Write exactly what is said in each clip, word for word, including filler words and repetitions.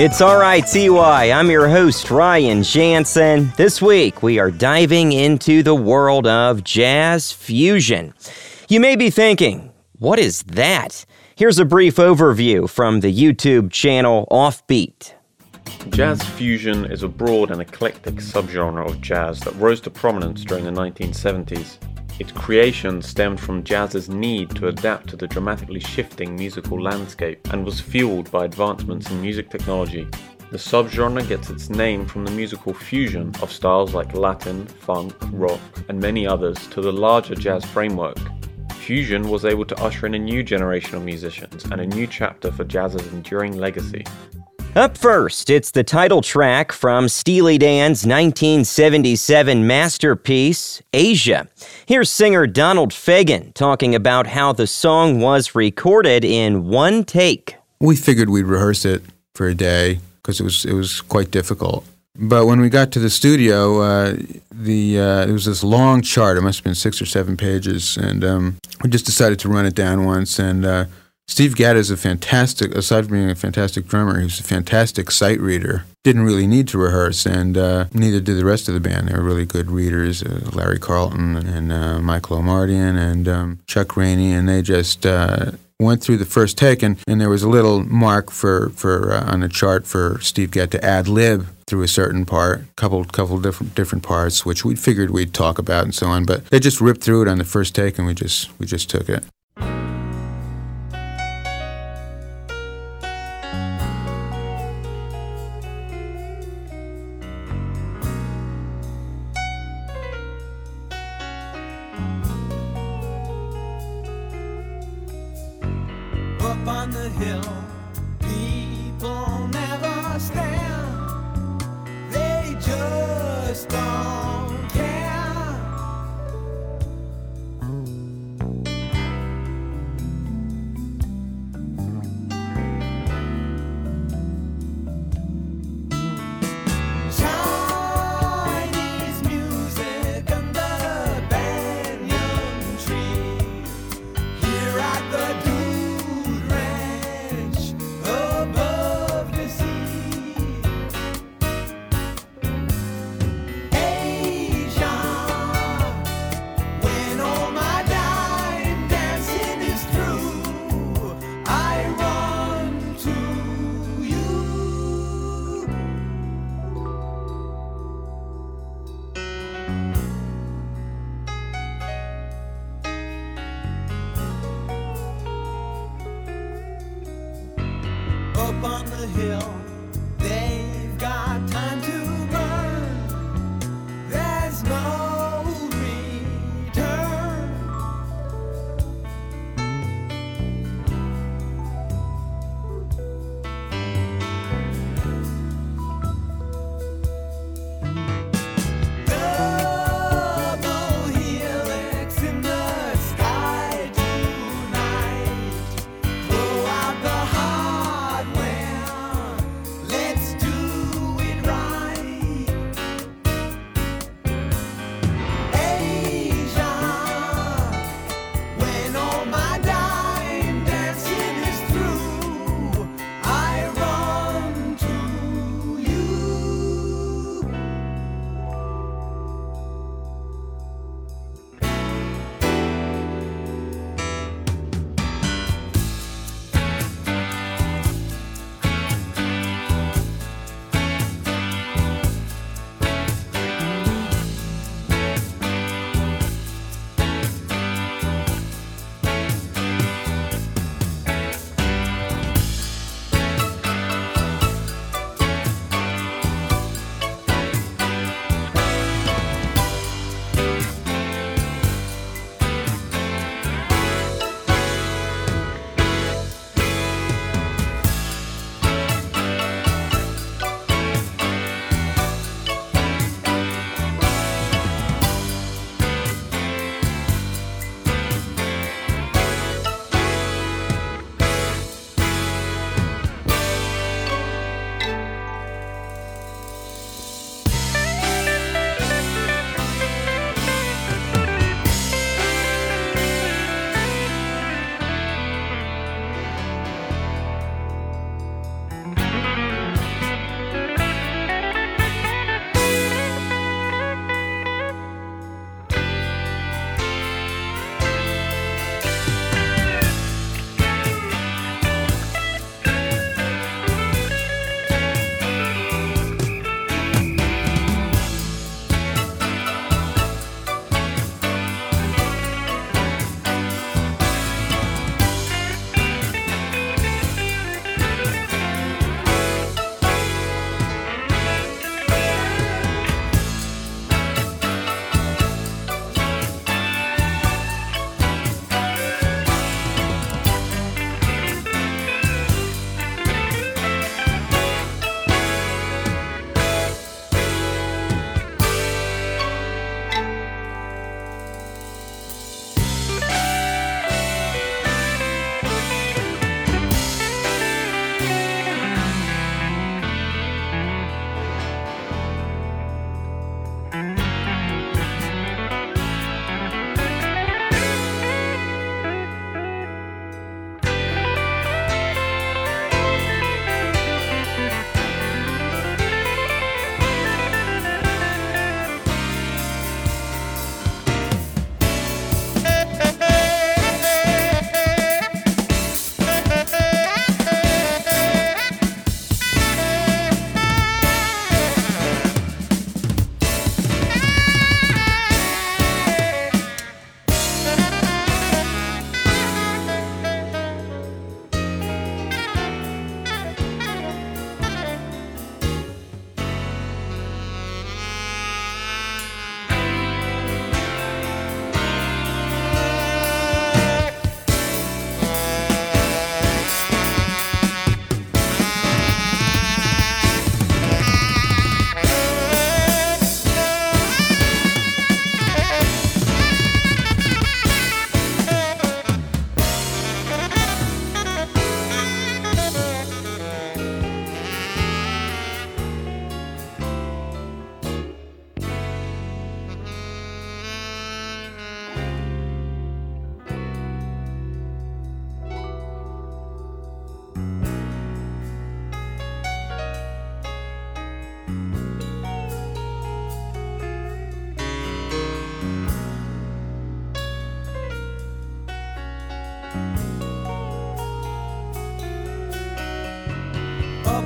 It's alright, T Y. I'm your host, Ryan Jansen. This week, we are diving into the world of jazz fusion. You may be thinking, what is that? Here's a brief overview from the YouTube channel Offbeat. Jazz fusion is a broad and eclectic subgenre of jazz that rose to prominence during the nineteen seventies. Its creation stemmed from jazz's need to adapt to the dramatically shifting musical landscape and was fueled by advancements in music technology. The subgenre gets its name from the musical fusion of styles like Latin, funk, rock, and many others to the larger jazz framework. Fusion was able to usher in a new generation of musicians and a new chapter for jazz's enduring legacy. Up first, it's the title track from Steely Dan's nineteen seventy-seven masterpiece, Asia. Here's singer Donald Fagen talking about how the song was recorded in one take. We figured we'd rehearse it for a day because it was it was quite difficult. But when we got to the studio, uh, the uh, there was this long chart. It must have been six or seven pages, and um, we just decided to run it down once and. Uh, Steve Gadd is a fantastic, aside from being a fantastic drummer, he was a fantastic sight reader. Didn't really need to rehearse, and uh, neither did the rest of the band. They were really good readers, uh, Larry Carlton and uh, Michael O'Mardian and um, Chuck Rainey, and they just uh, went through the first take, and, and there was a little mark for, for uh, on the chart for Steve Gadd to ad-lib through a certain part, a couple, couple different different parts, which we figured we'd talk about and so on, but they just ripped through it on the first take, and we just we just took it.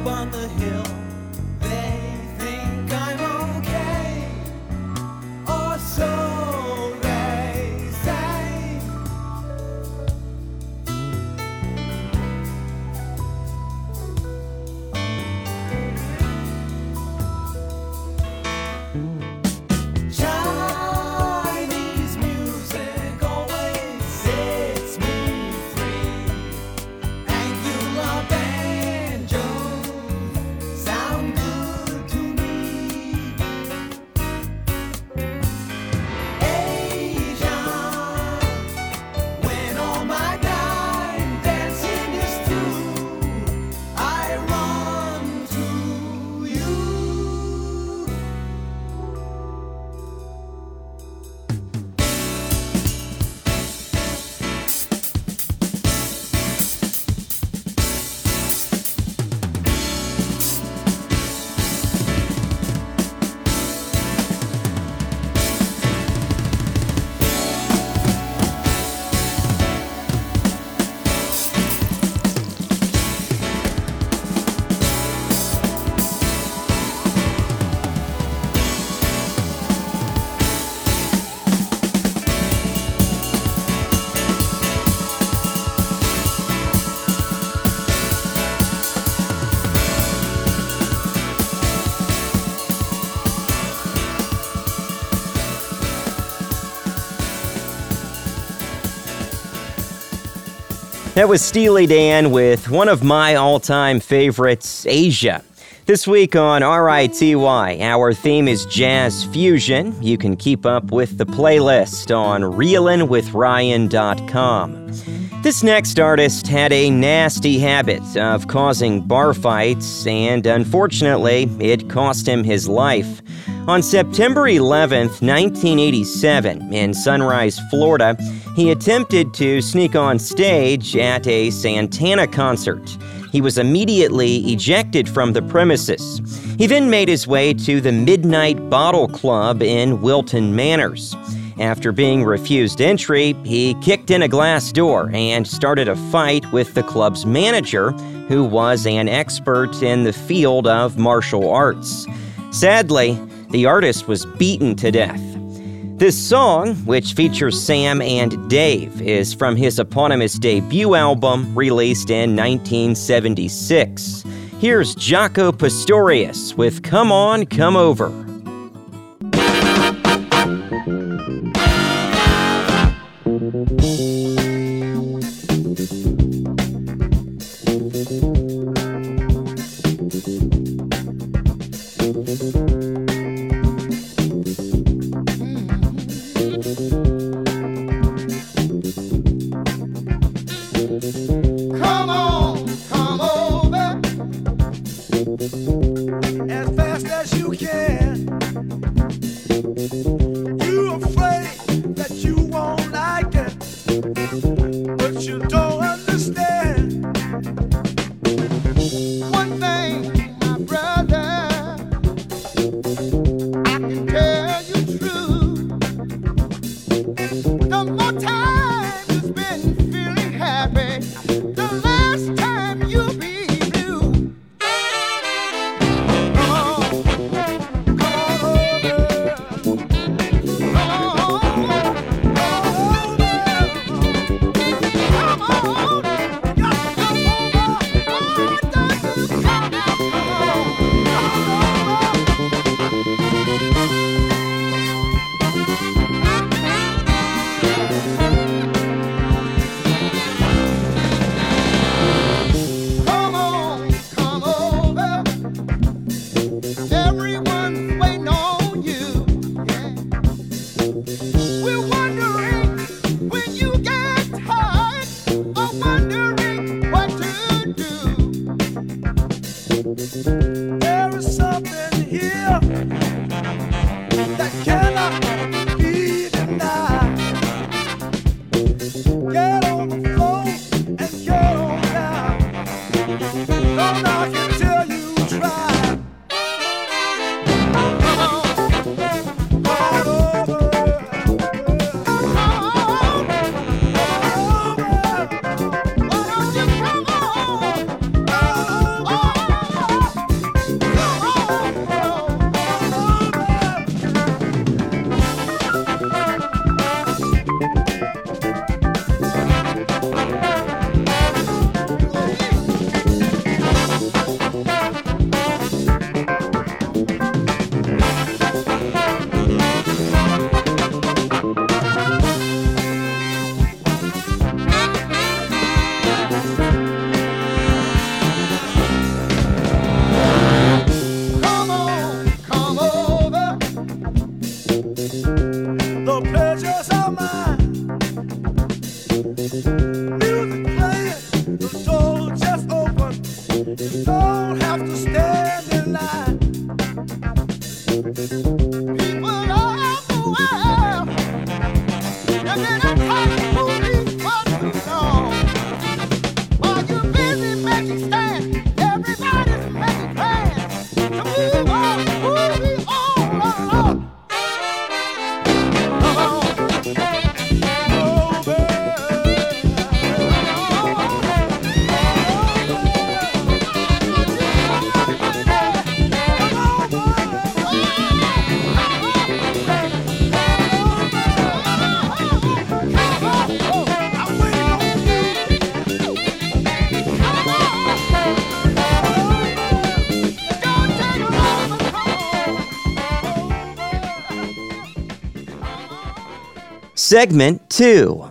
up on the hill. They think I'm okay, or so they say. Chinese music always sets me free. Angular banjos sound good to me. Asia, when all my time dancing is through, I run to you. That was Steely Dan with one of my all-time favorites, Asia. This week on R I T Y, our theme is jazz fusion. You can keep up with the playlist on reelin with ryan dot com. This next artist had a nasty habit of causing bar fights, and unfortunately, it cost him his life. On September eleventh, nineteen eighty-seven, in Sunrise, Florida, he attempted to sneak on stage at a Santana concert. He was immediately ejected from the premises. He then made his way to the Midnight Bottle Club in Wilton Manors. After being refused entry, he kicked in a glass door and started a fight with the club's manager, who was an expert in the field of martial arts. Sadly, the artist was beaten to death. This song, which features Sam and Dave, is from his eponymous debut album released in nineteen seventy-six. Here's Jaco Pastorius with Come On, Come Over. We're wondering when you get tired of wondering. Segment two.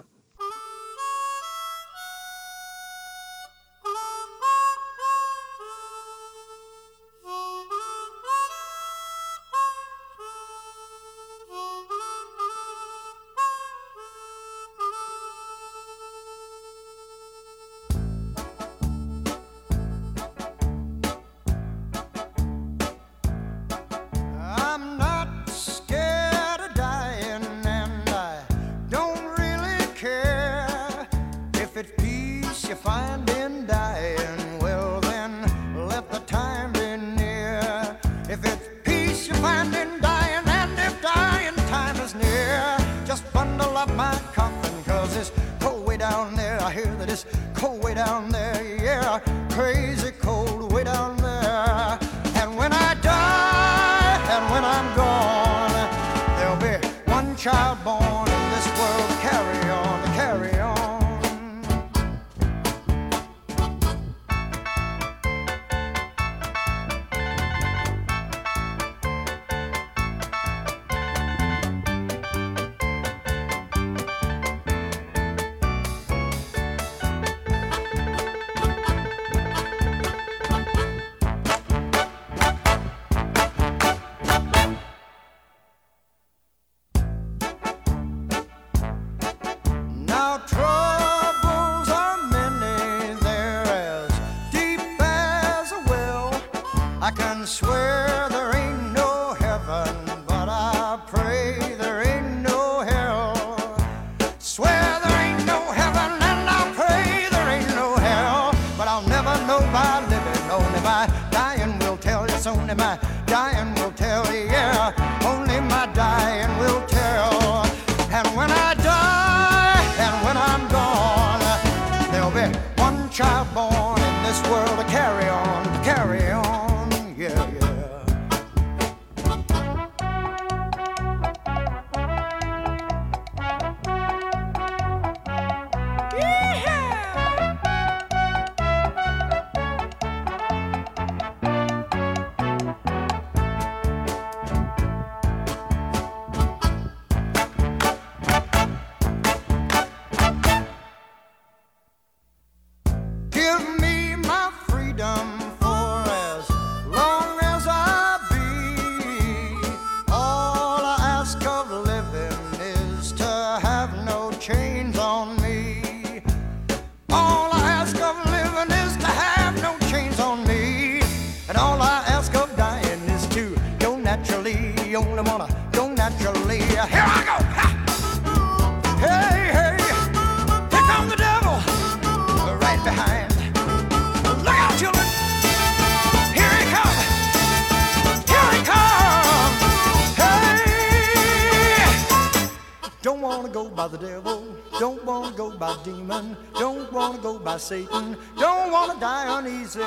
Satan, don't want to die uneasy,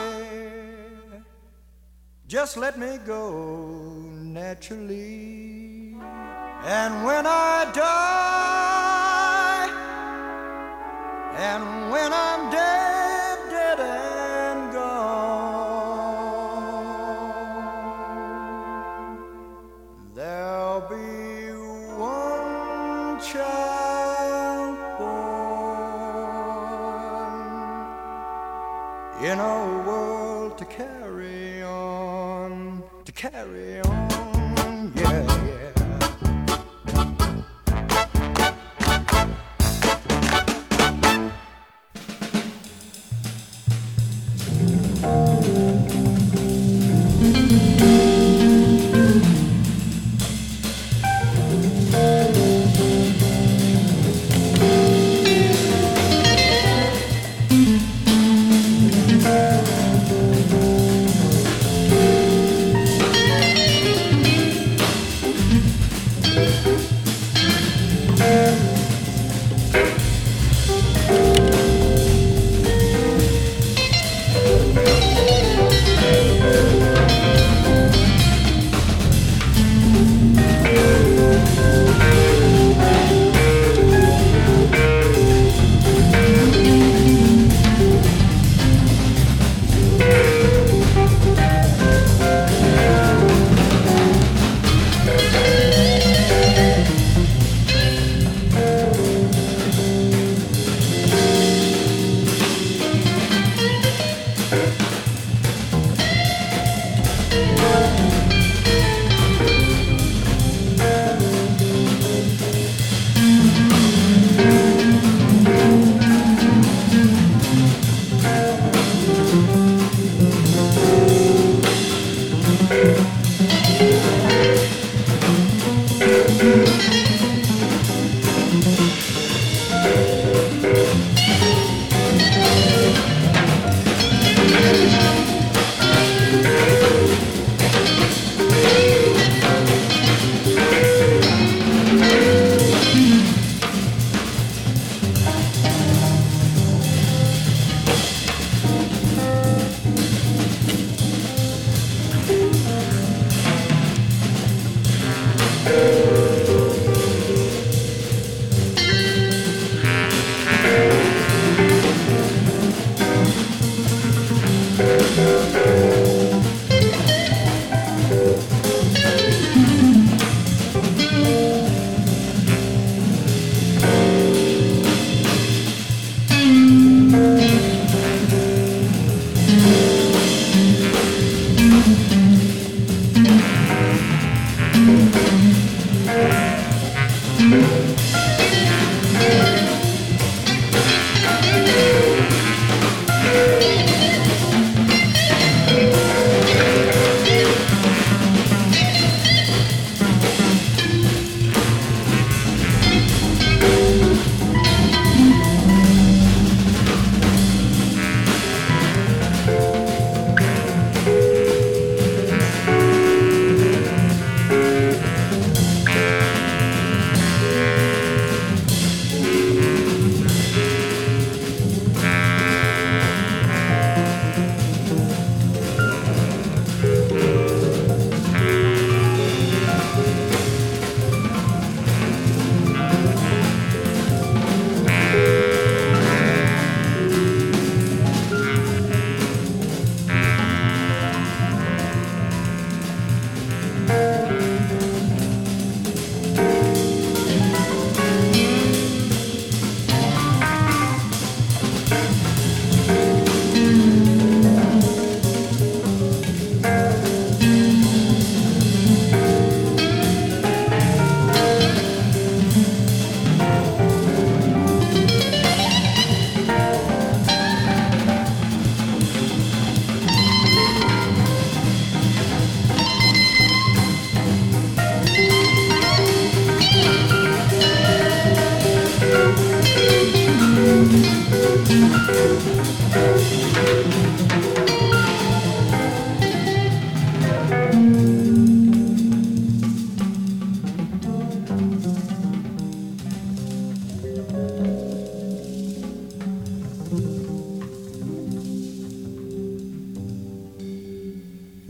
just let me go naturally, and when I die, and when I'm dead, dead and gone, there'll be one child. In a world to carry on, to carry on, yeah, yeah.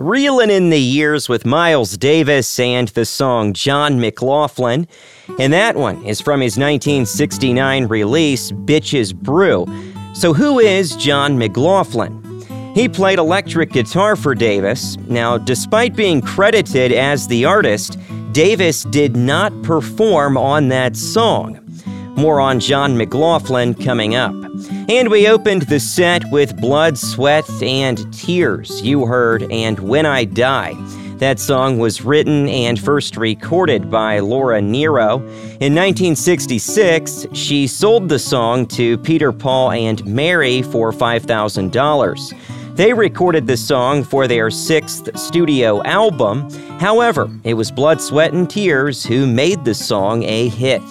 Reelin' in the Years with Miles Davis and the song John McLaughlin. And that one is from his nineteen sixty-nine release, Bitches Brew. So who is John McLaughlin? He played electric guitar for Davis. Now, despite being credited as the artist, Davis did not perform on that song. More on John McLaughlin coming up. And we opened the set with Blood, Sweat, and Tears, You Heard, and When I Die. That song was written and first recorded by Laura Nyro. In nineteen sixty-six, she sold the song to Peter, Paul, and Mary for five thousand dollars. They recorded the song for their sixth studio album. However, it was Blood, Sweat, and Tears who made the song a hit.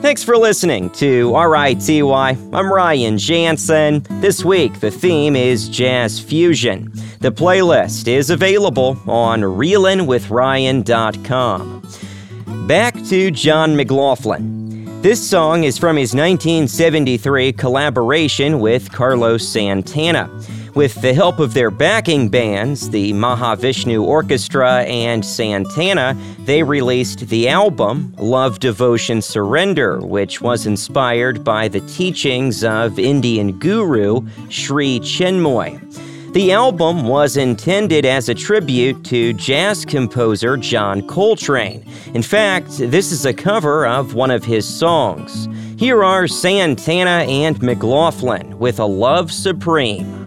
Thanks for listening to R I T Y. I'm Ryan Jansen. This week, the theme is Jazz Fusion. The playlist is available on reelin with ryan dot com. Back to John McLaughlin. This song is from his nineteen seventy-three collaboration with Carlos Santana. With the help of their backing bands, the Mahavishnu Orchestra and Santana, they released the album Love, Devotion, Surrender, which was inspired by the teachings of Indian guru Sri Chinmoy. The album was intended as a tribute to jazz composer John Coltrane. In fact, this is a cover of one of his songs. Here are Santana and McLaughlin with A Love Supreme.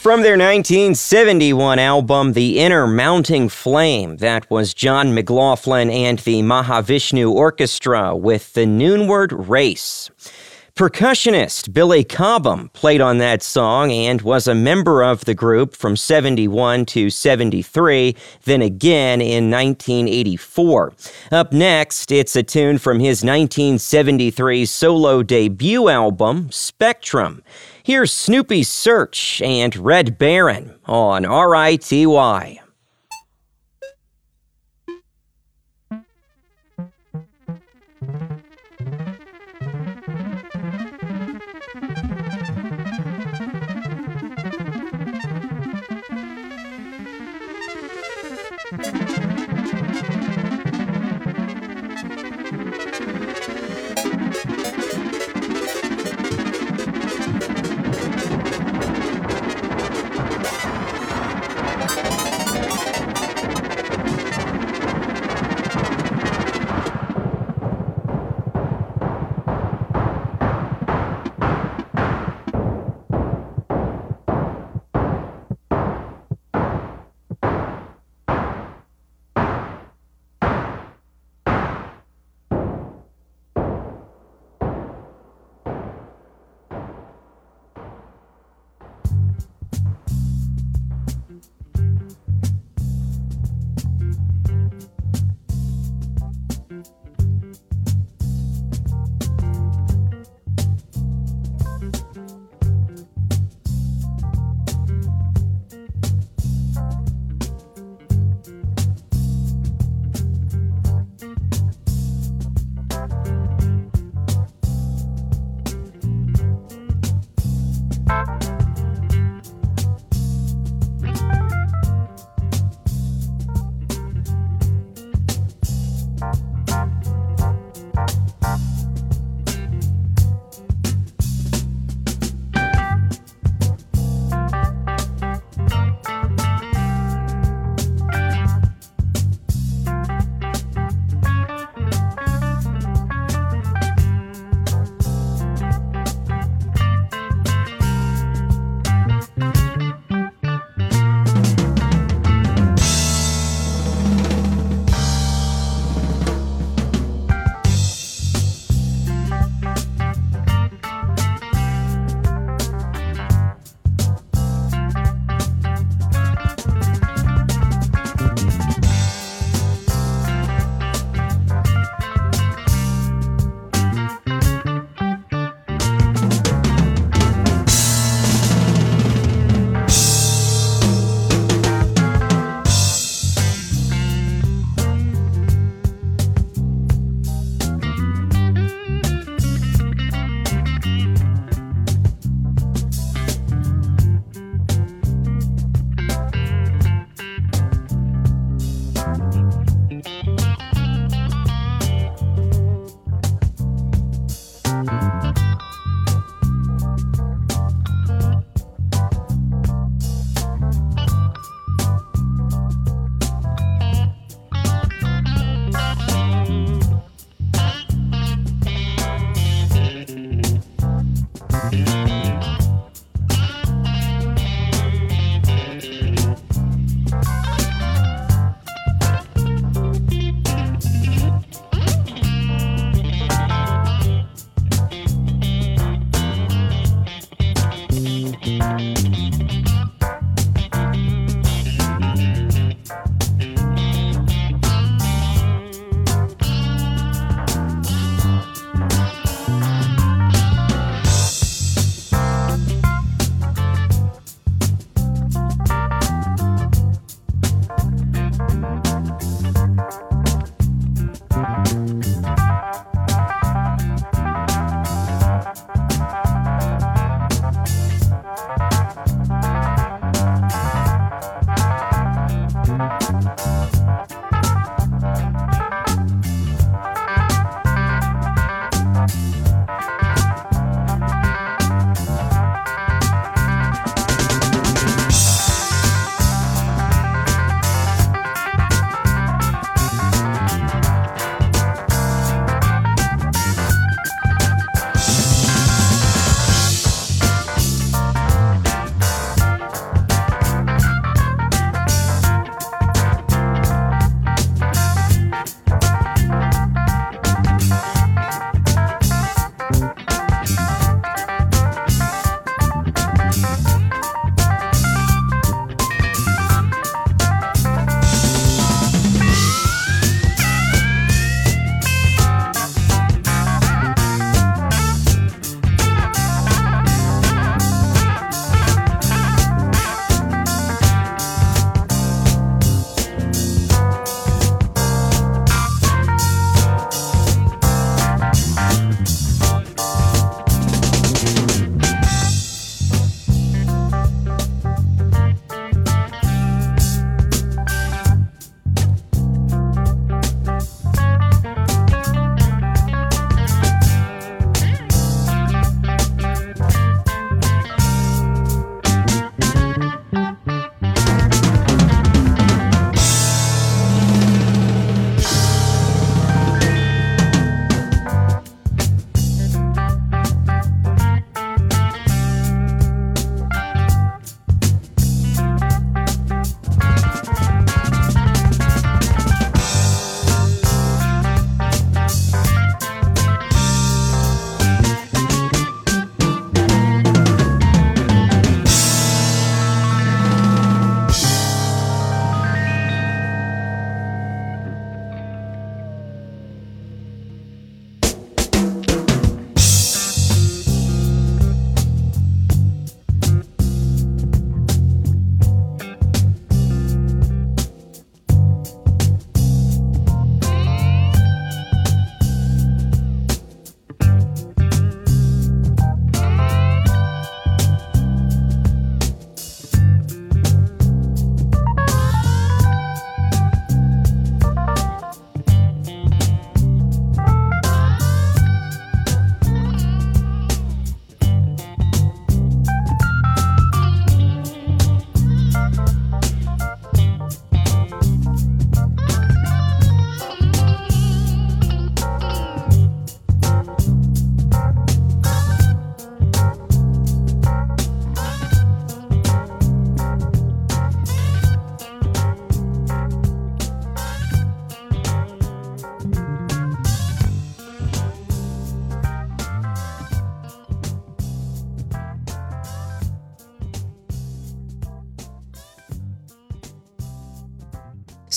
From their nineteen seventy-one album, The Inner Mounting Flame, that was John McLaughlin and the Mahavishnu Orchestra with The Noonward Race. Percussionist Billy Cobham played on that song and was a member of the group from seventy-one to seventy-three, then again in nineteen eighty-four. Up next, it's a tune from his nineteen seventy-three solo debut album, Spectrum. Here's Snoopy Search and Red Baron on R I T Y.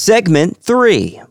Segment three.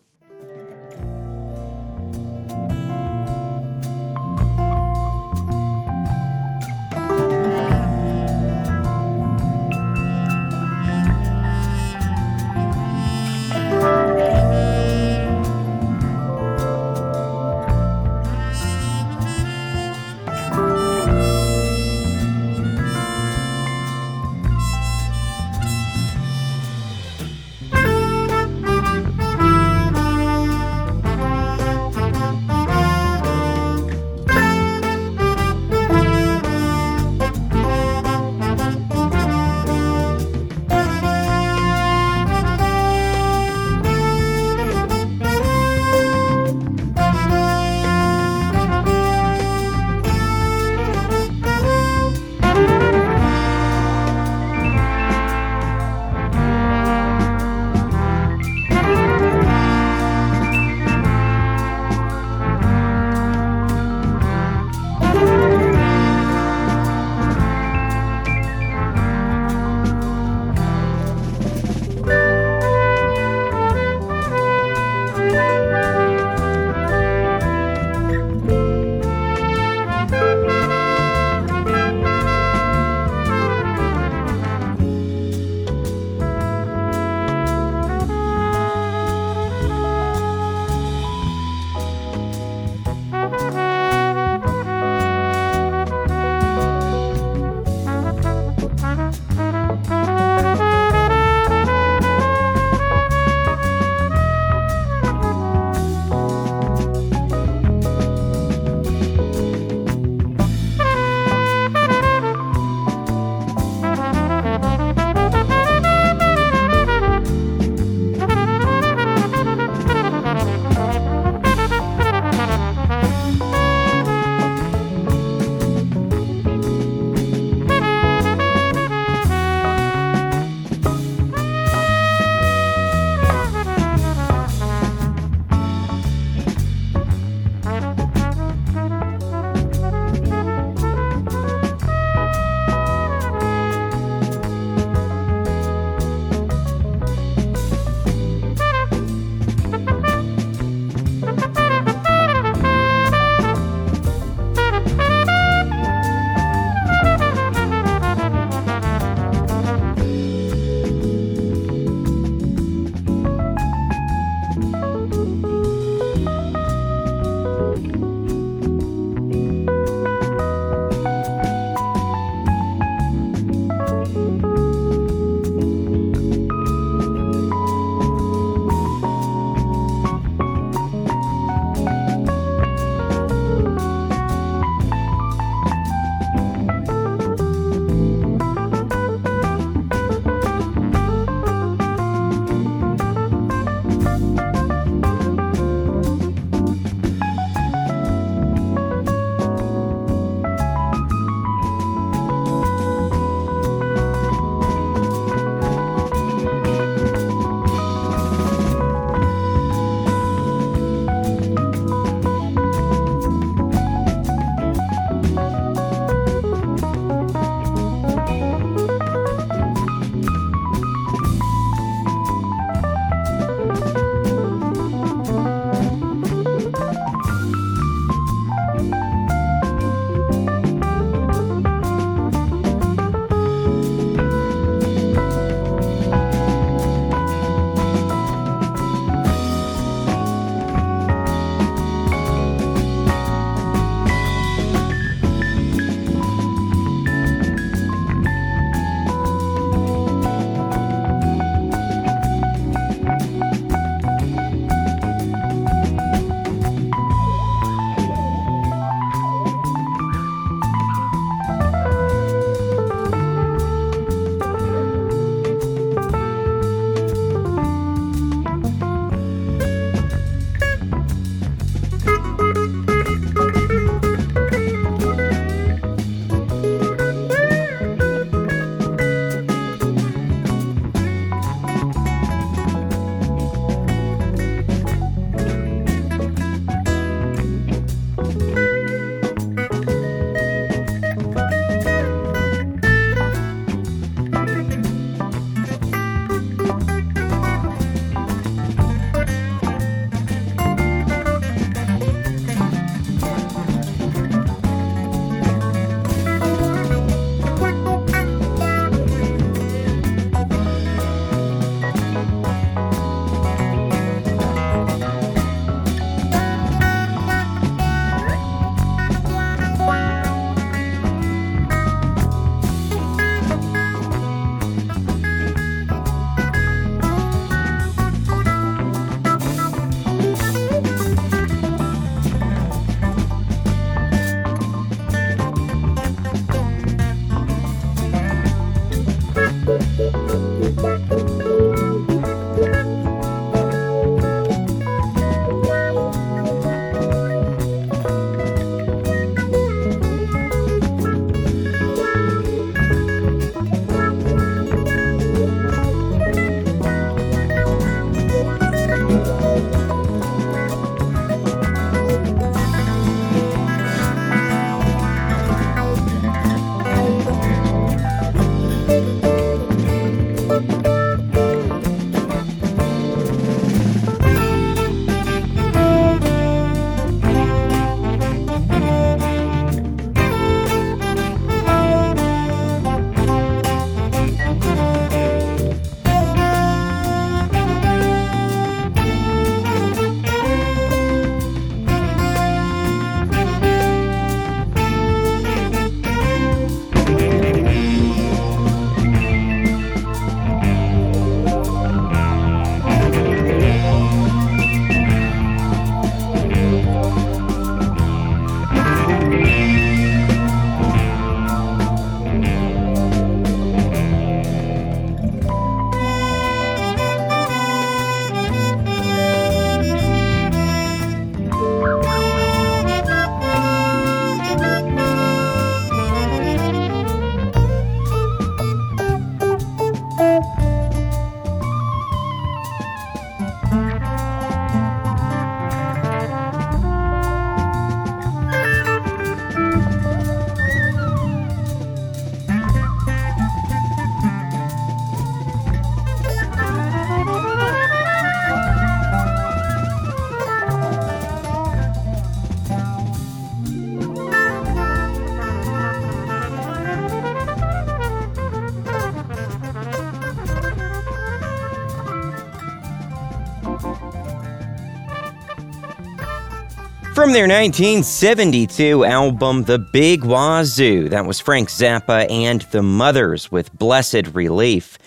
From their nineteen seventy-two album, The Big Wazoo, that was Frank Zappa and The Mothers with Blessed Relief.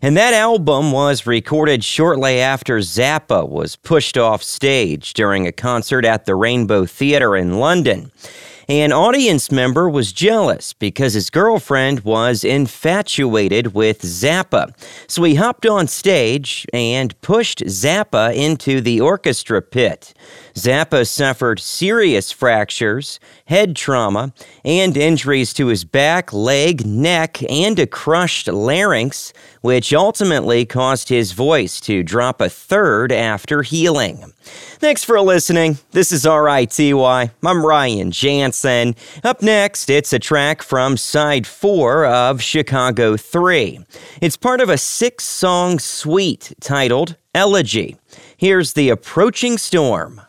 And that album was recorded shortly after Zappa was pushed off stage during a concert at the Rainbow Theatre in London. An audience member was jealous because his girlfriend was infatuated with Zappa. So he hopped on stage and pushed Zappa into the orchestra pit. Zappa suffered serious fractures, head trauma, and injuries to his back, leg, neck, and a crushed larynx, which ultimately caused his voice to drop a third after healing. Thanks for listening. This is R I T Y. I'm Ryan Jansen. Up next, it's a track from side four of Chicago three. It's part of a six-song suite titled Elegy. Here's The Approaching Storm.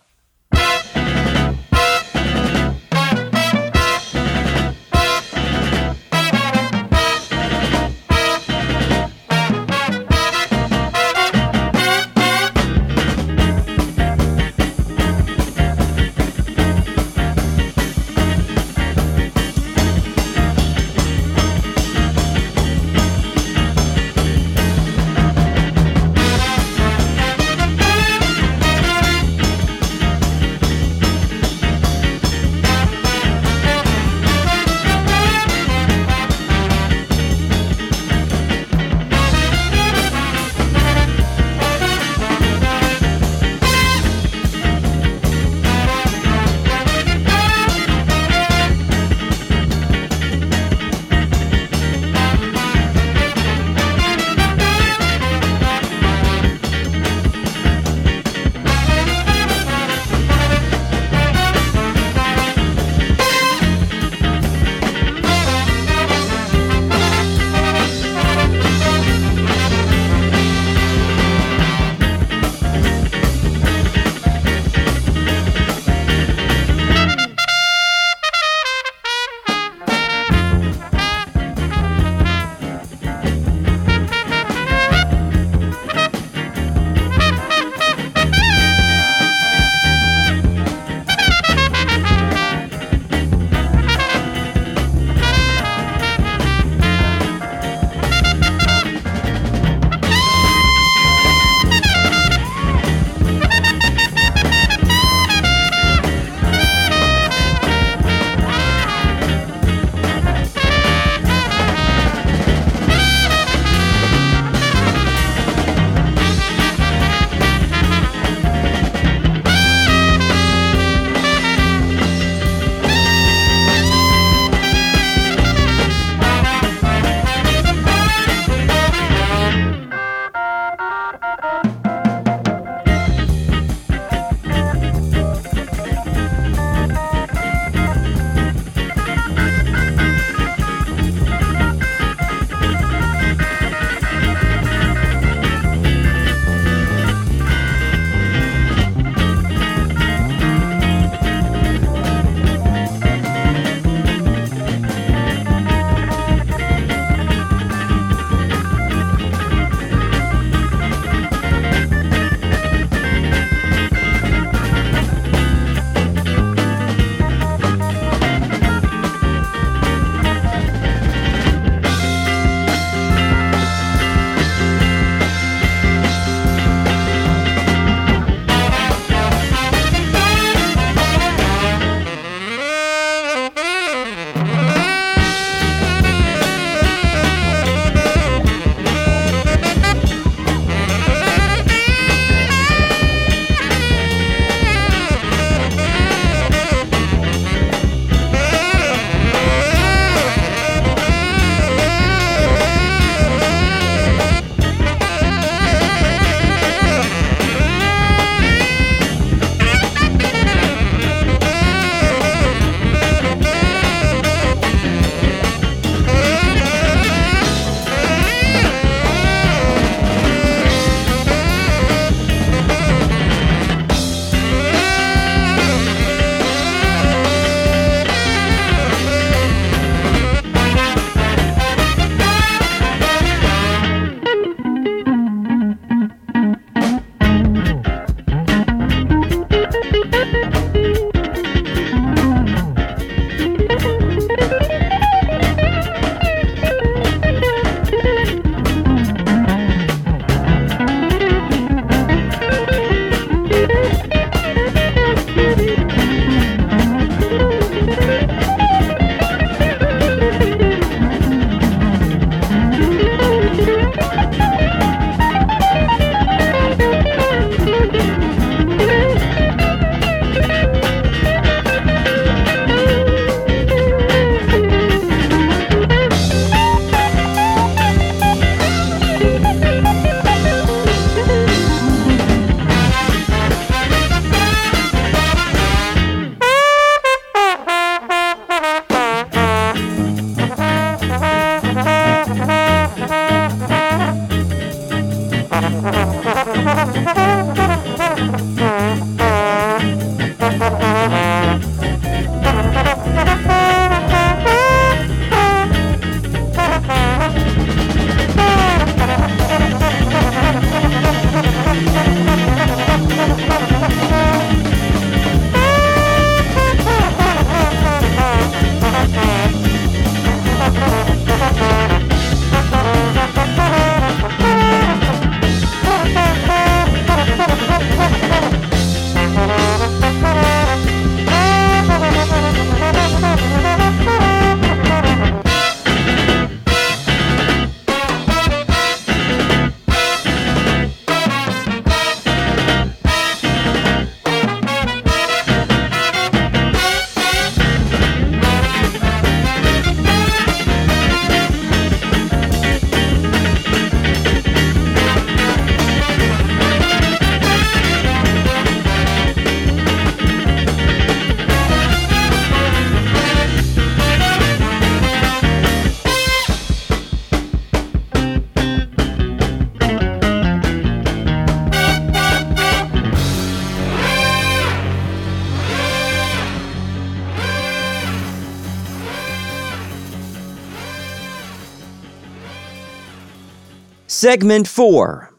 Segment four.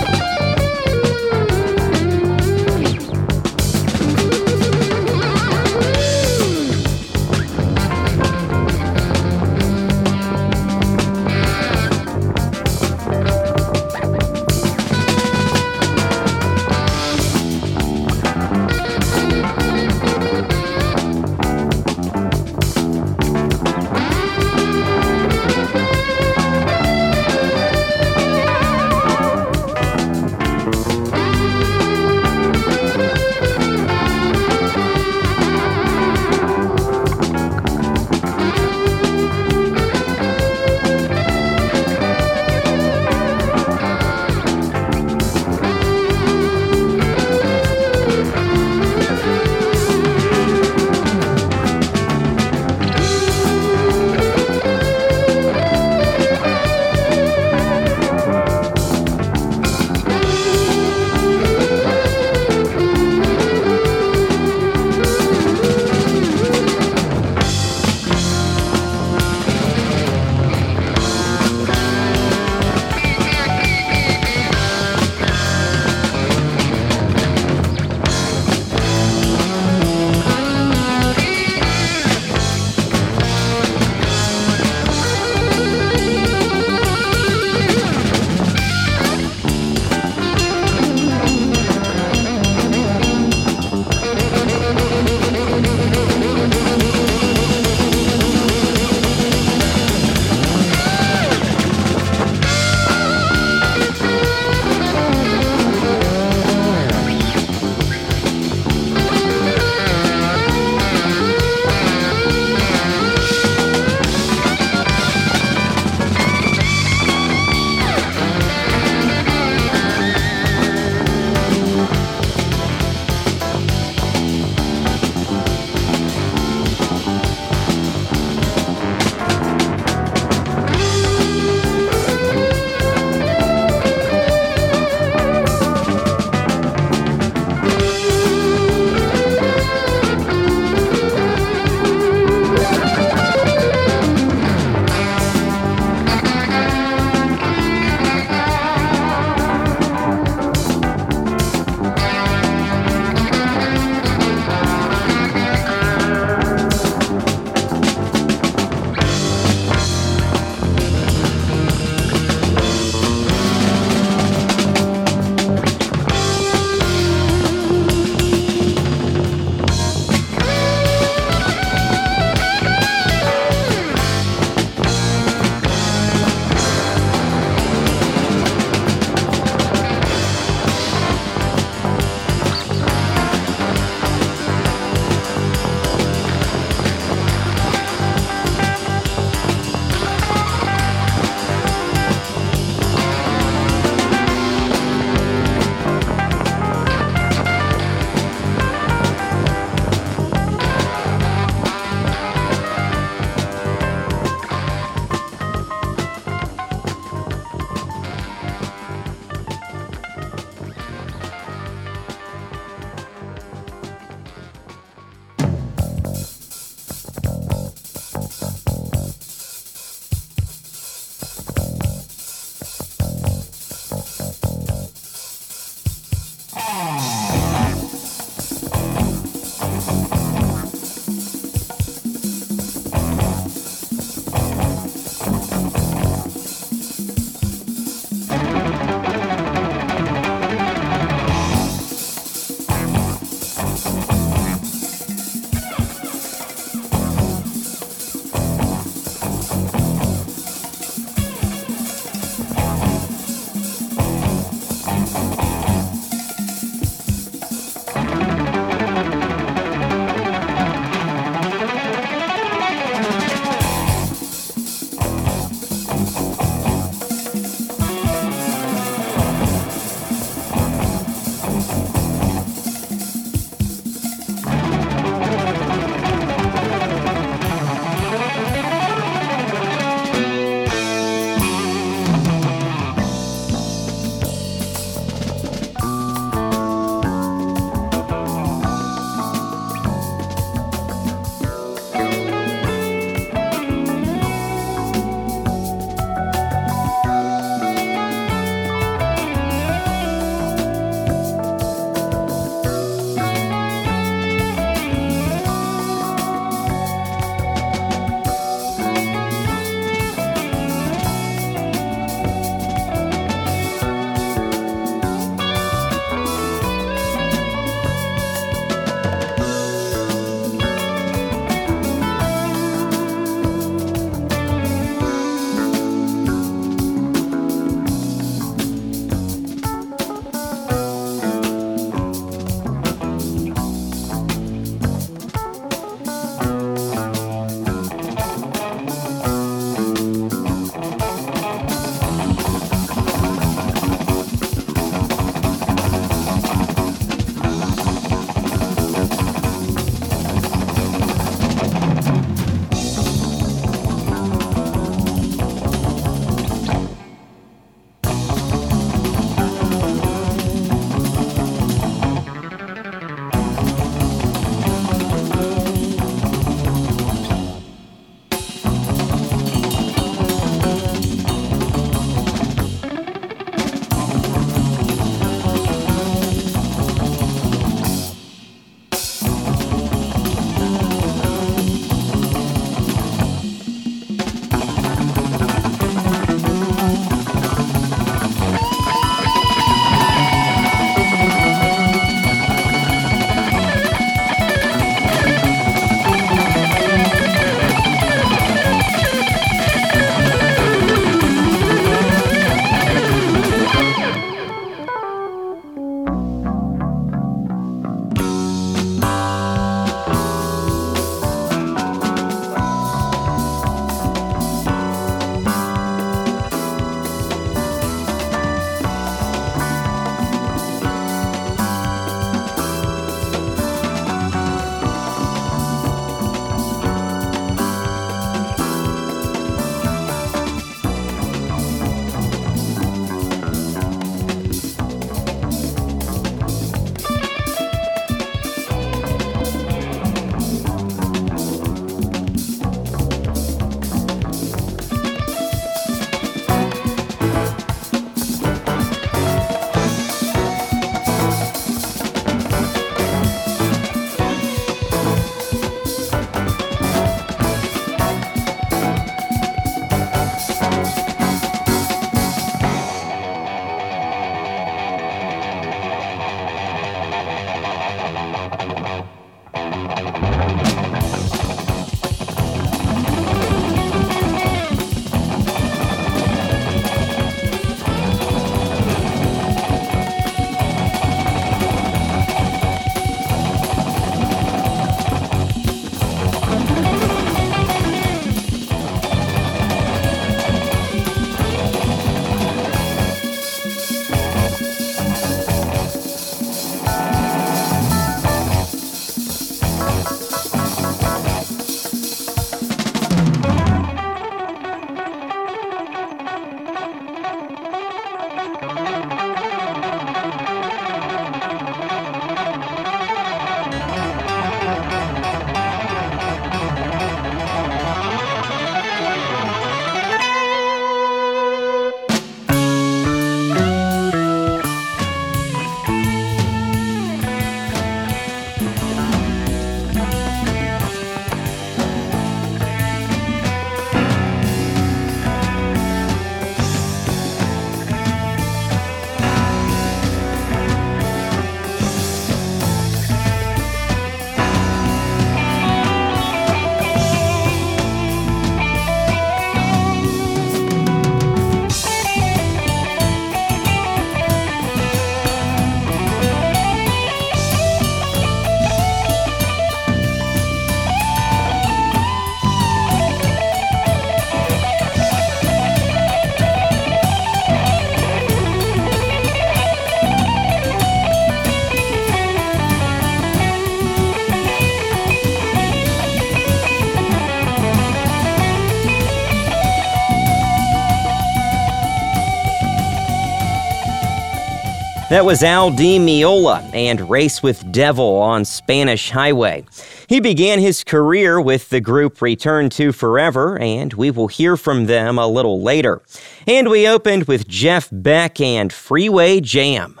That was Al Di Meola and Race with Devil on Spanish Highway. He began his career with the group Return to Forever, and we will hear from them a little later. And we opened with Jeff Beck and Freeway Jam.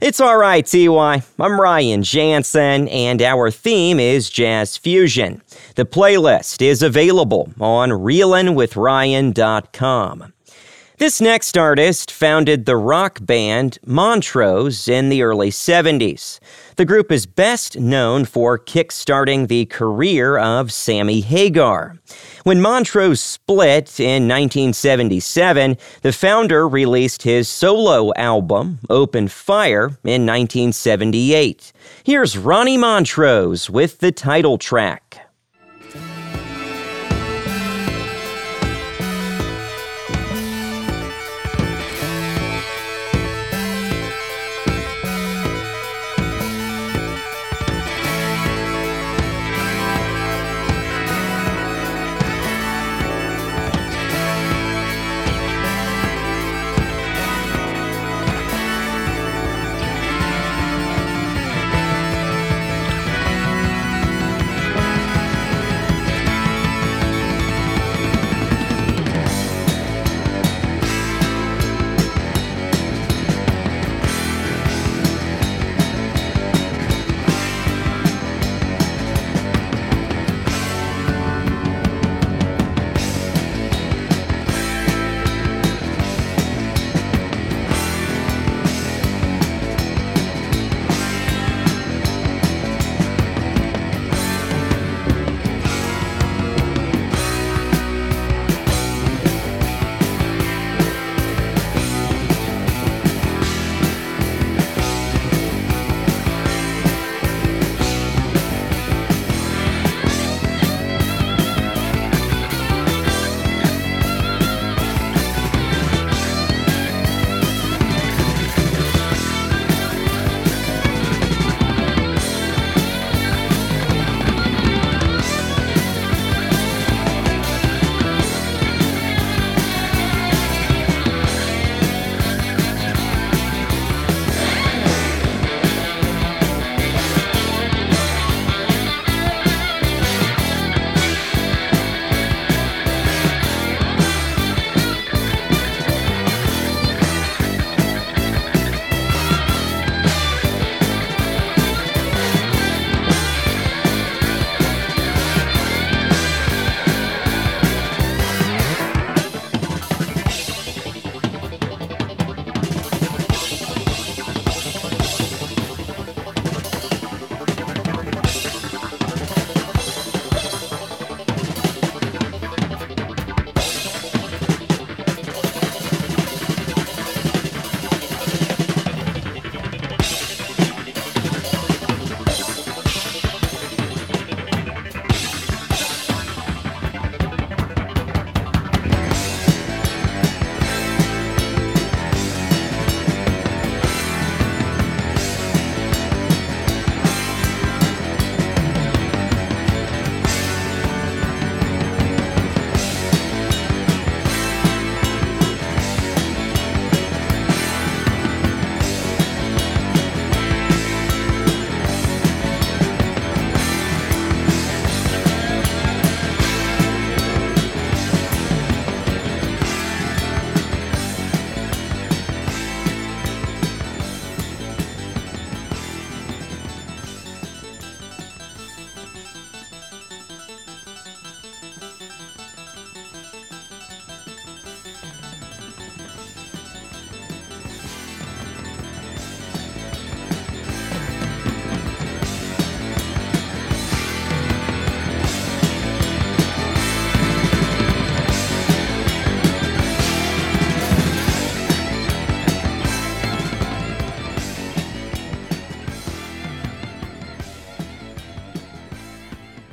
It's alright, T Y. I'm Ryan Jansen, and our theme is Jazz Fusion. The playlist is available on reelin with ryan dot com. This next artist founded the rock band Montrose in the early seventies. The group is best known for kickstarting the career of Sammy Hagar. When Montrose split in nineteen seventy-seven, the founder released his solo album, Open Fire, in nineteen seventy-eight. Here's Ronnie Montrose with the title track.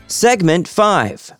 Segment five.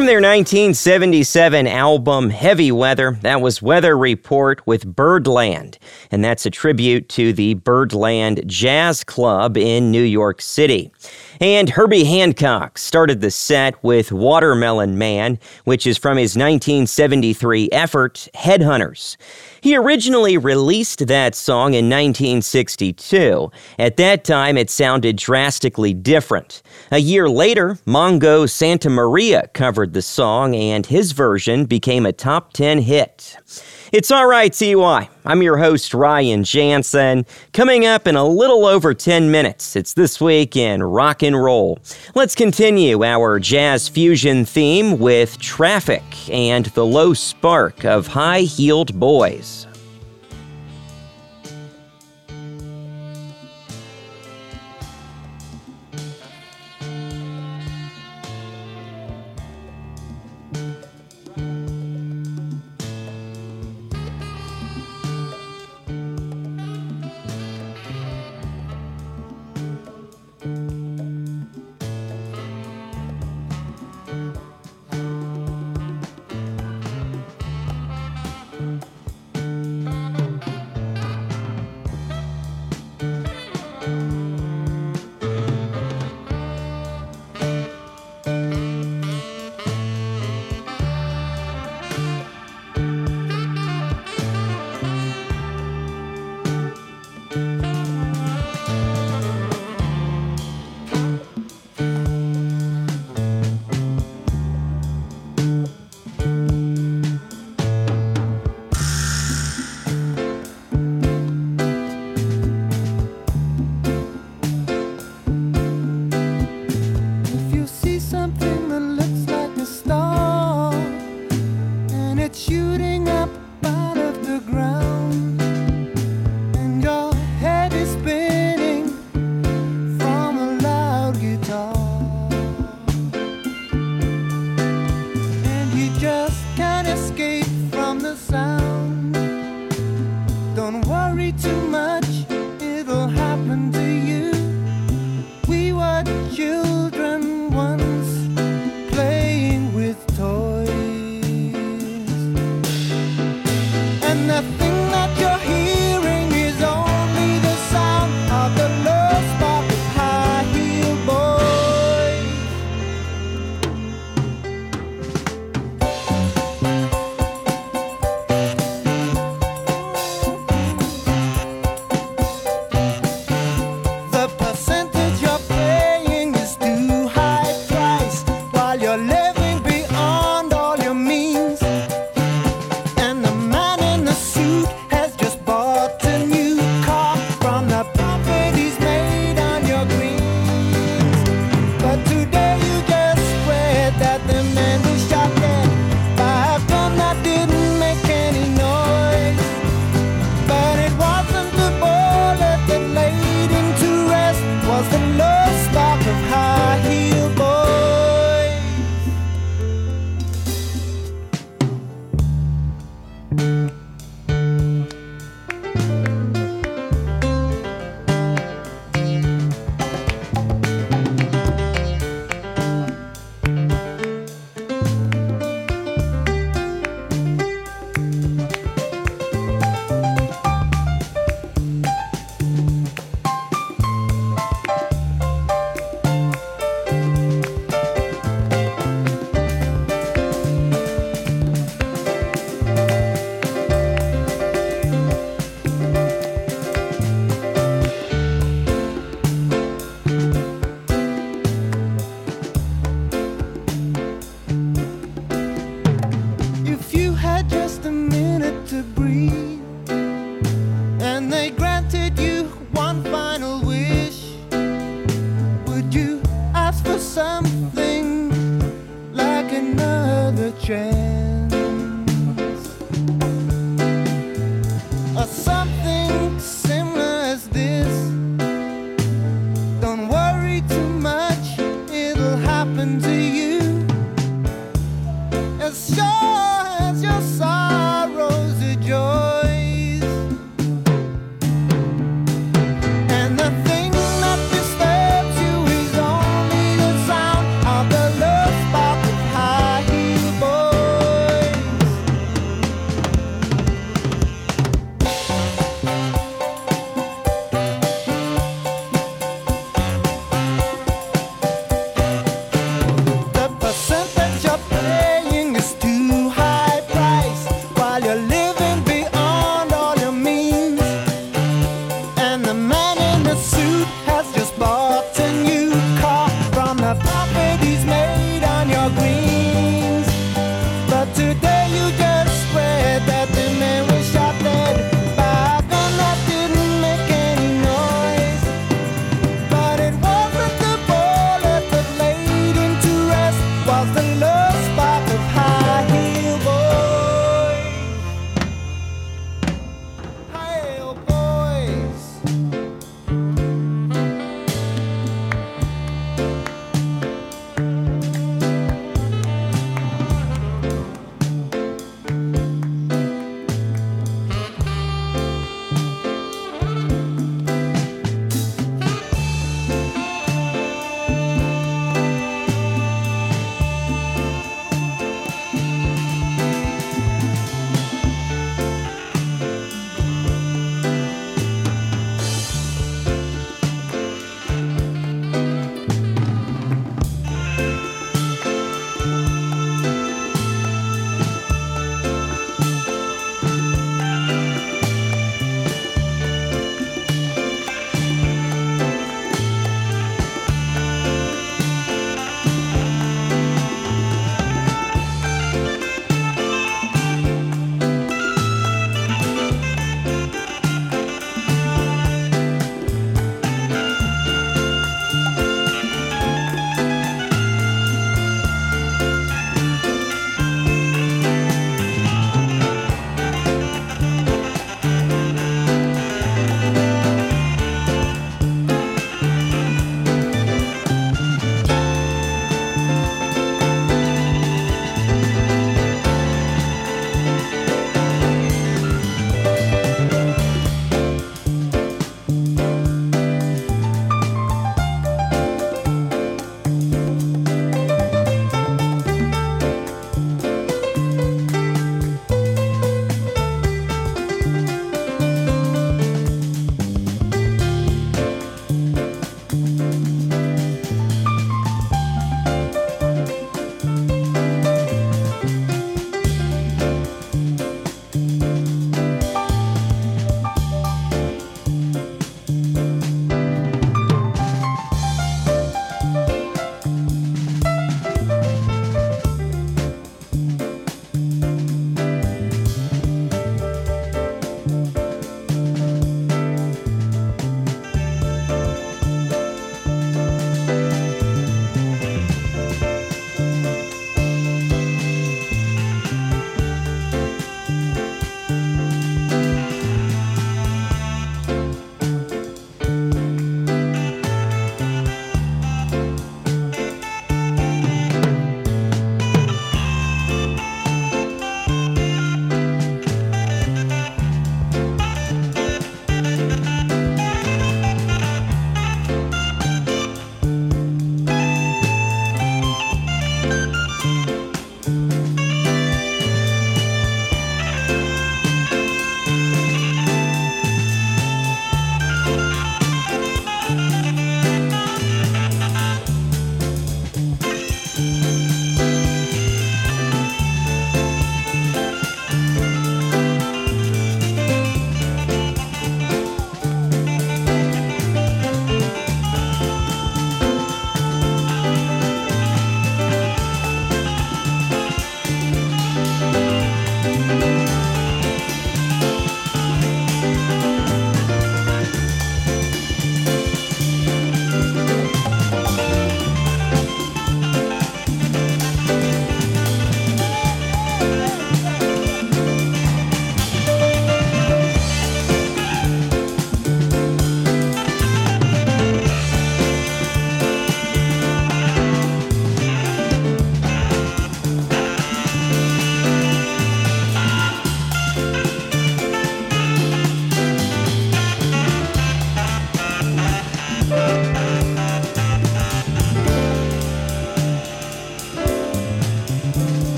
from their nineteen seventy-seven album Heavy Weather, that was Weather Report with Birdland, and that's a tribute to the Birdland Jazz Club in New York City. And Herbie Hancock started the set with Watermelon Man, which is from his nineteen seventy-three effort, Headhunters. He originally released that song in nineteen sixty-two. At that time, it sounded drastically different. A year later, Mongo Santamaria covered the song, and his version became a top ten hit. It's All Right, T Y. I'm your host, Ryan Jansen. Coming up in a little over ten minutes, it's This Week in Rock and Roll. Let's continue our jazz fusion theme with Traffic and The Low Spark of High-Heeled Boys.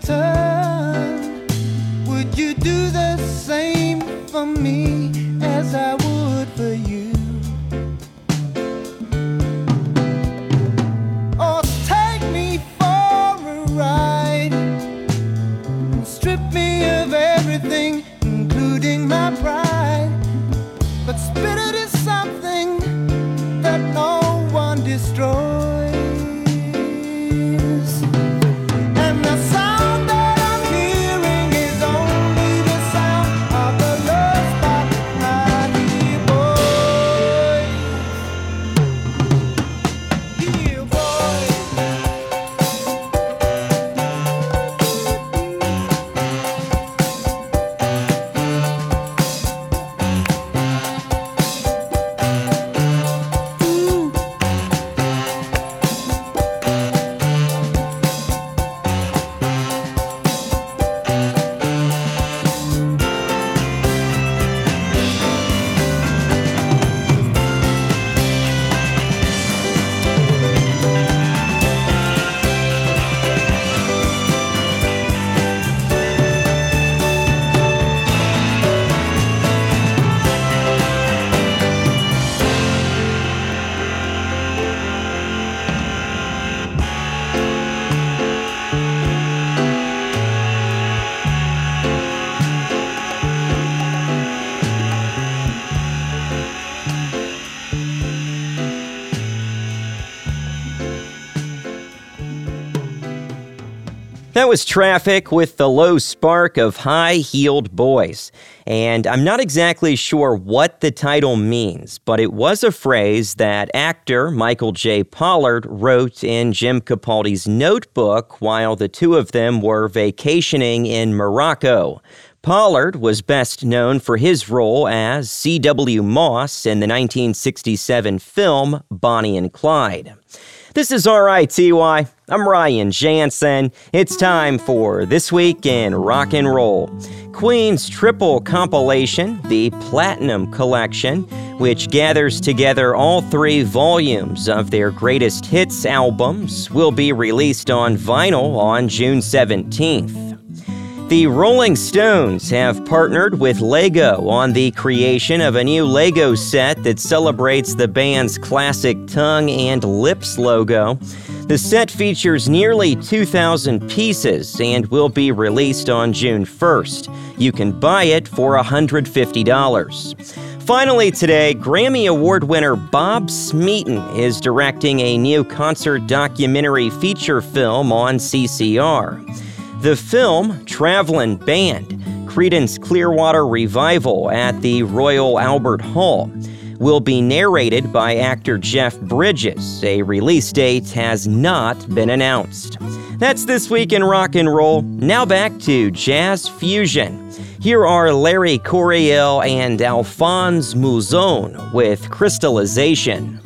return, would you do the same for me as I would for you? Or take me for a ride and strip me of everything, including my pride. But spirit is something that no one destroys. That was Traffic with The Low Spark of High-Heeled Boys. And I'm not exactly sure what the title means, but it was a phrase that actor Michael J. Pollard wrote in Jim Capaldi's notebook while the two of them were vacationing in Morocco. Pollard was best known for his role as C W Moss in the nineteen sixty-seven film Bonnie and Clyde. This is R I T Y. I'm Ryan Jansen. It's time for This Week in Rock and Roll. Queen's triple compilation, the Platinum Collection, which gathers together all three volumes of their greatest hits albums, will be released on vinyl on June seventeenth. The Rolling Stones have partnered with LEGO on the creation of a new LEGO set that celebrates the band's classic tongue and lips logo. The set features nearly two thousand pieces and will be released on June first. You can buy it for one hundred fifty dollars. Finally today, Grammy Award winner Bob Smeaton is directing a new concert documentary feature film on C C R. The film, Travelin' Band, Creedence Clearwater Revival at the Royal Albert Hall, will be narrated by actor Jeff Bridges. A release date has not been announced. That's This Week in Rock and Roll. Now back to Jazz Fusion. Here are Larry Coryell and Alphonse Mouzon with Crystallization.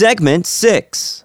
Segment six.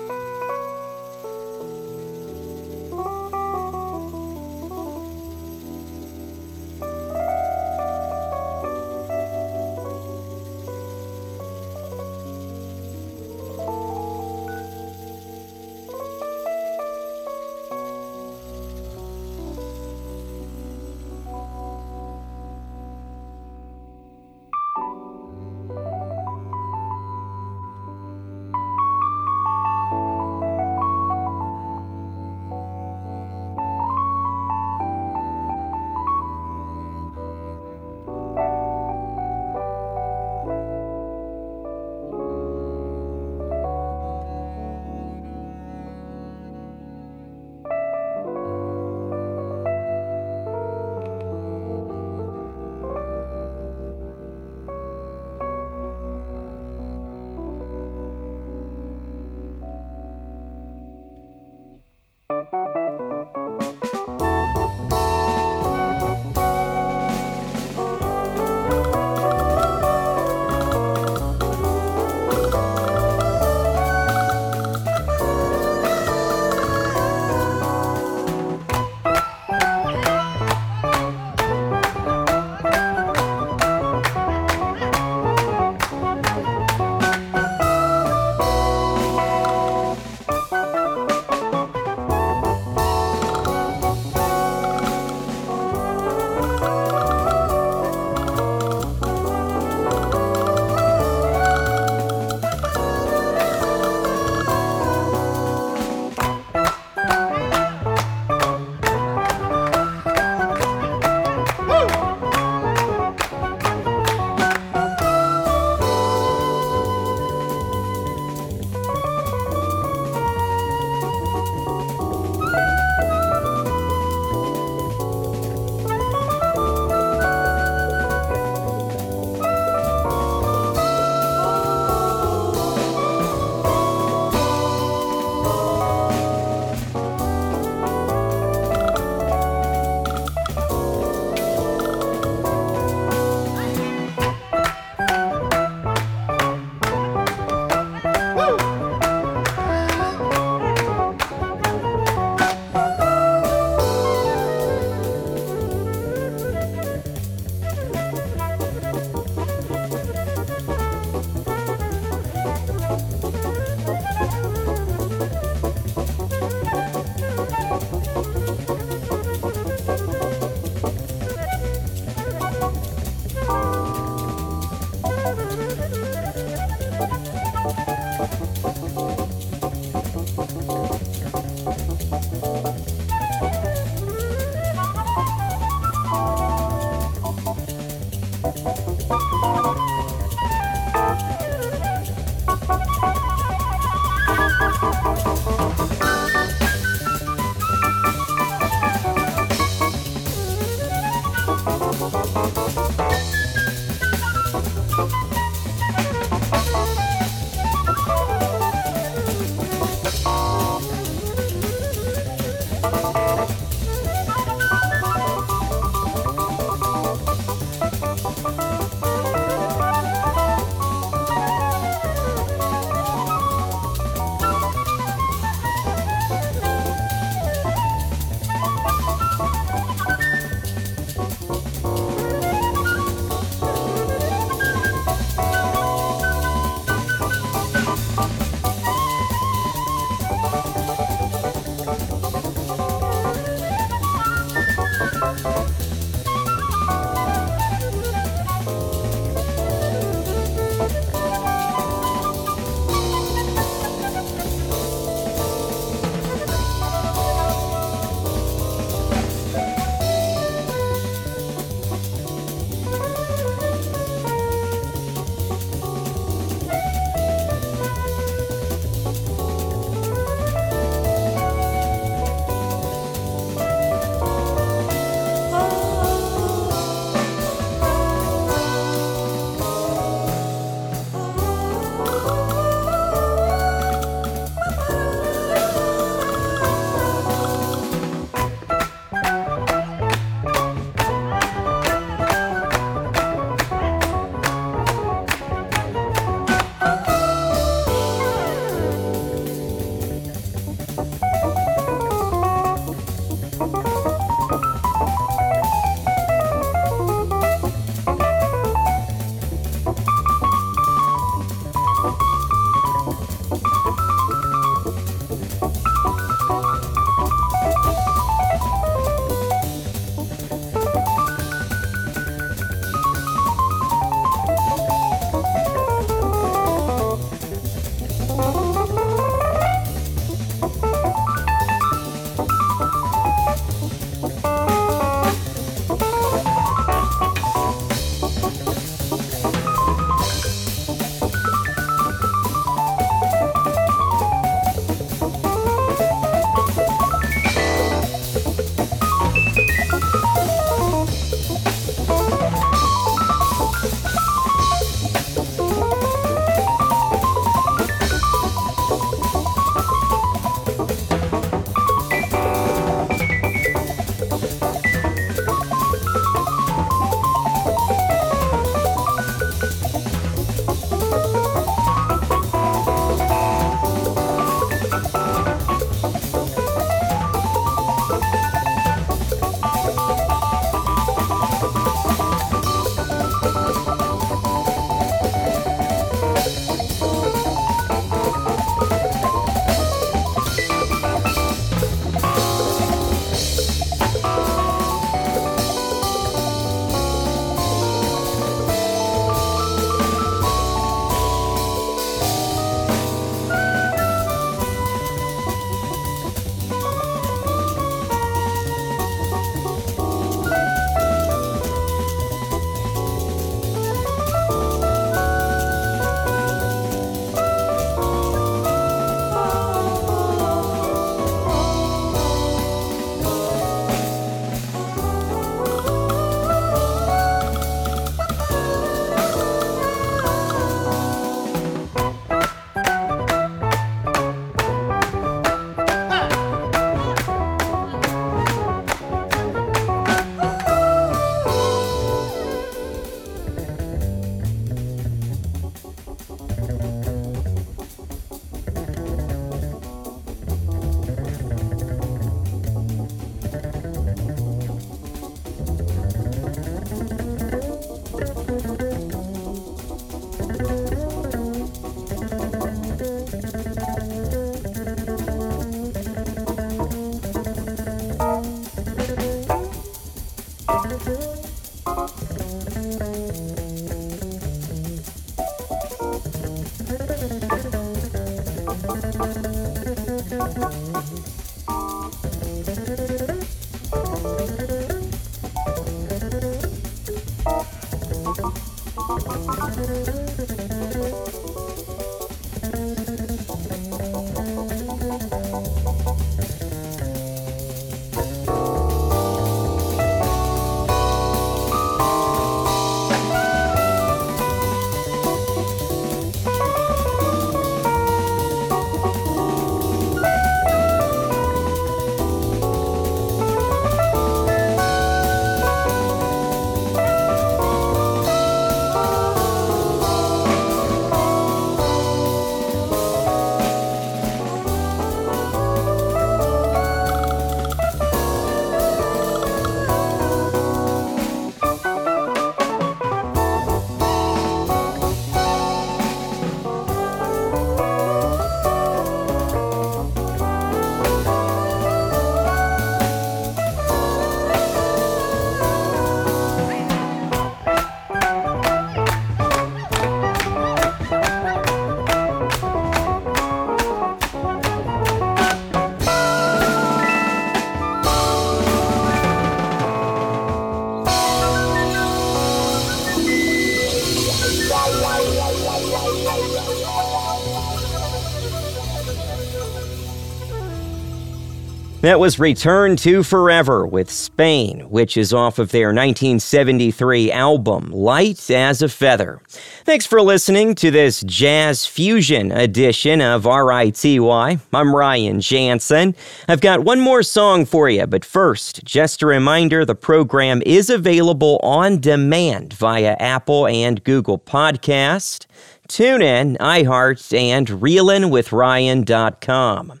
That was Return to Forever with Spain, which is off of their nineteen seventy-three album, Light as a Feather. Thanks for listening to this Jazz Fusion edition of R I T Y. I'm Ryan Jansen. I've got one more song for you, but first, just a reminder, the program is available on demand via Apple and Google Podcast. Tune in, iHeart, and reelin with ryan dot com.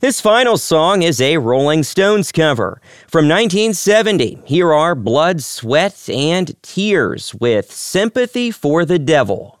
This final song is a Rolling Stones cover. From nineteen seventy, here are Blood, Sweat, and Tears with Sympathy for the Devil.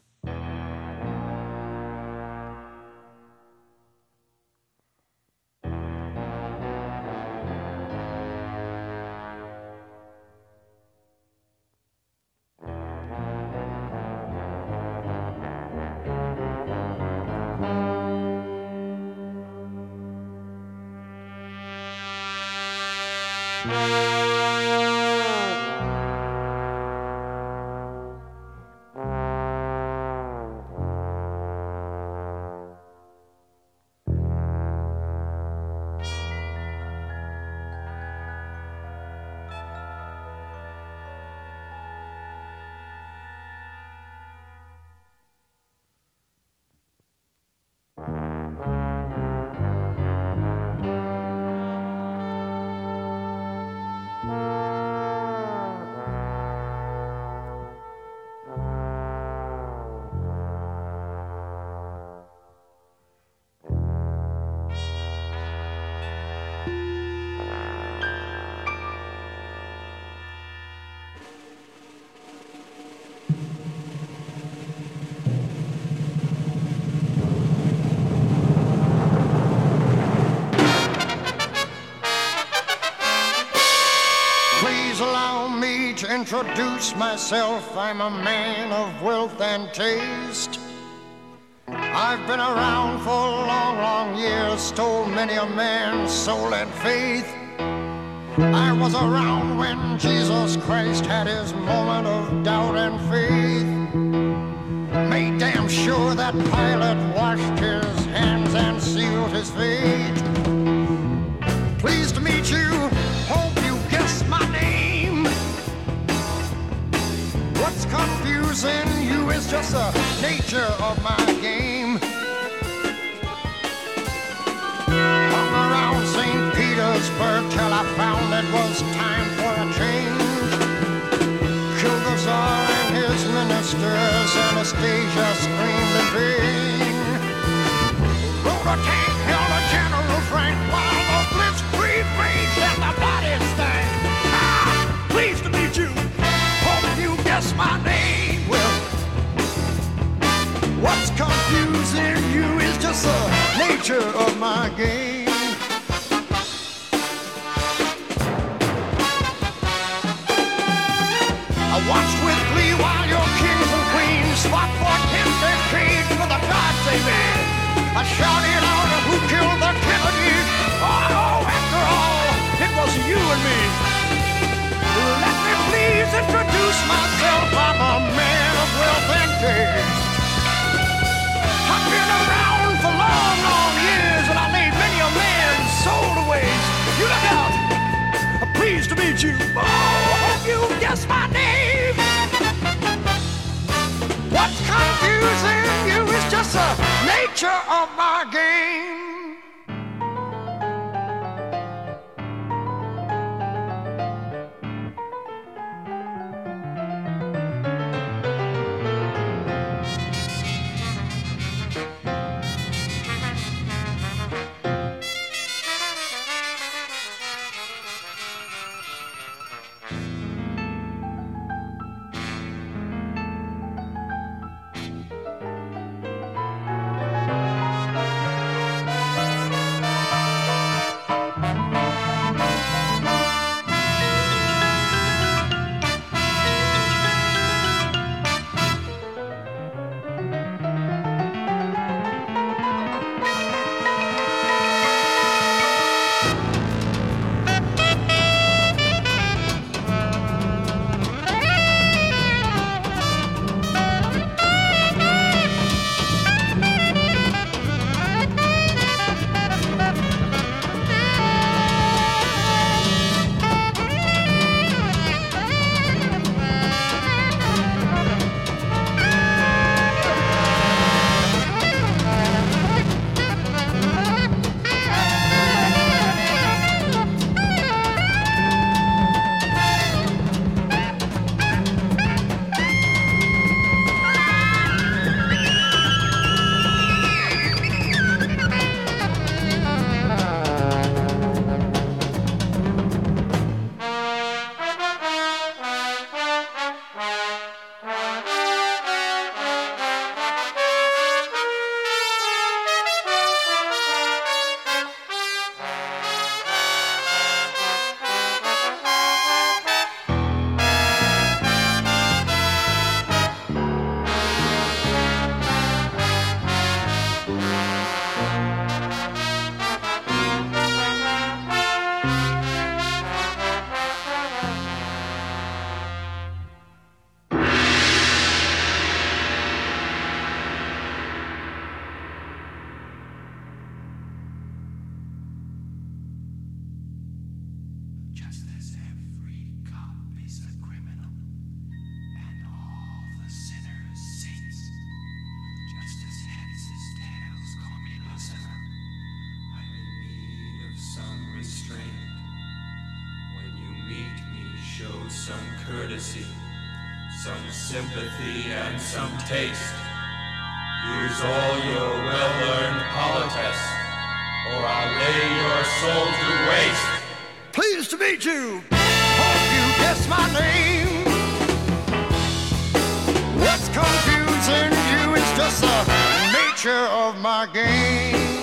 Introduce myself, I'm a man of wealth and taste. I've been around for long, long years, stole many a man's soul and faith. I was around when Jesus Christ had his moment of doubt and faith. Made damn sure that Pilate washed his hands and sealed his fate. Pleased to meet you, hope you guessed my name. What's confusing you is just the nature of my game. Hung around Saint Petersburg till I found it was time for a change. Killed the Tsar and his ministers, Anastasia screamed in vain. Rode a tank, held a General Frank, while the blitzkrieg raged and the bodies stank. Ah, pleased to meet you. Guess my name. Well, just the nature of my game. I watch with glee while your kings and queens fought for kids and cage for the gods they made. I shouted out who killed the Kennedy. Oh, after all, it was you and me. Let me please introduce myself. I'm a man of wealth and taste. I've been around for long, long years, and I made many a man's soul to waste. You look out. I'm pleased to meet you. Oh, I hope you guessed my name. What's confusing you is just the nature of my game. Of my game.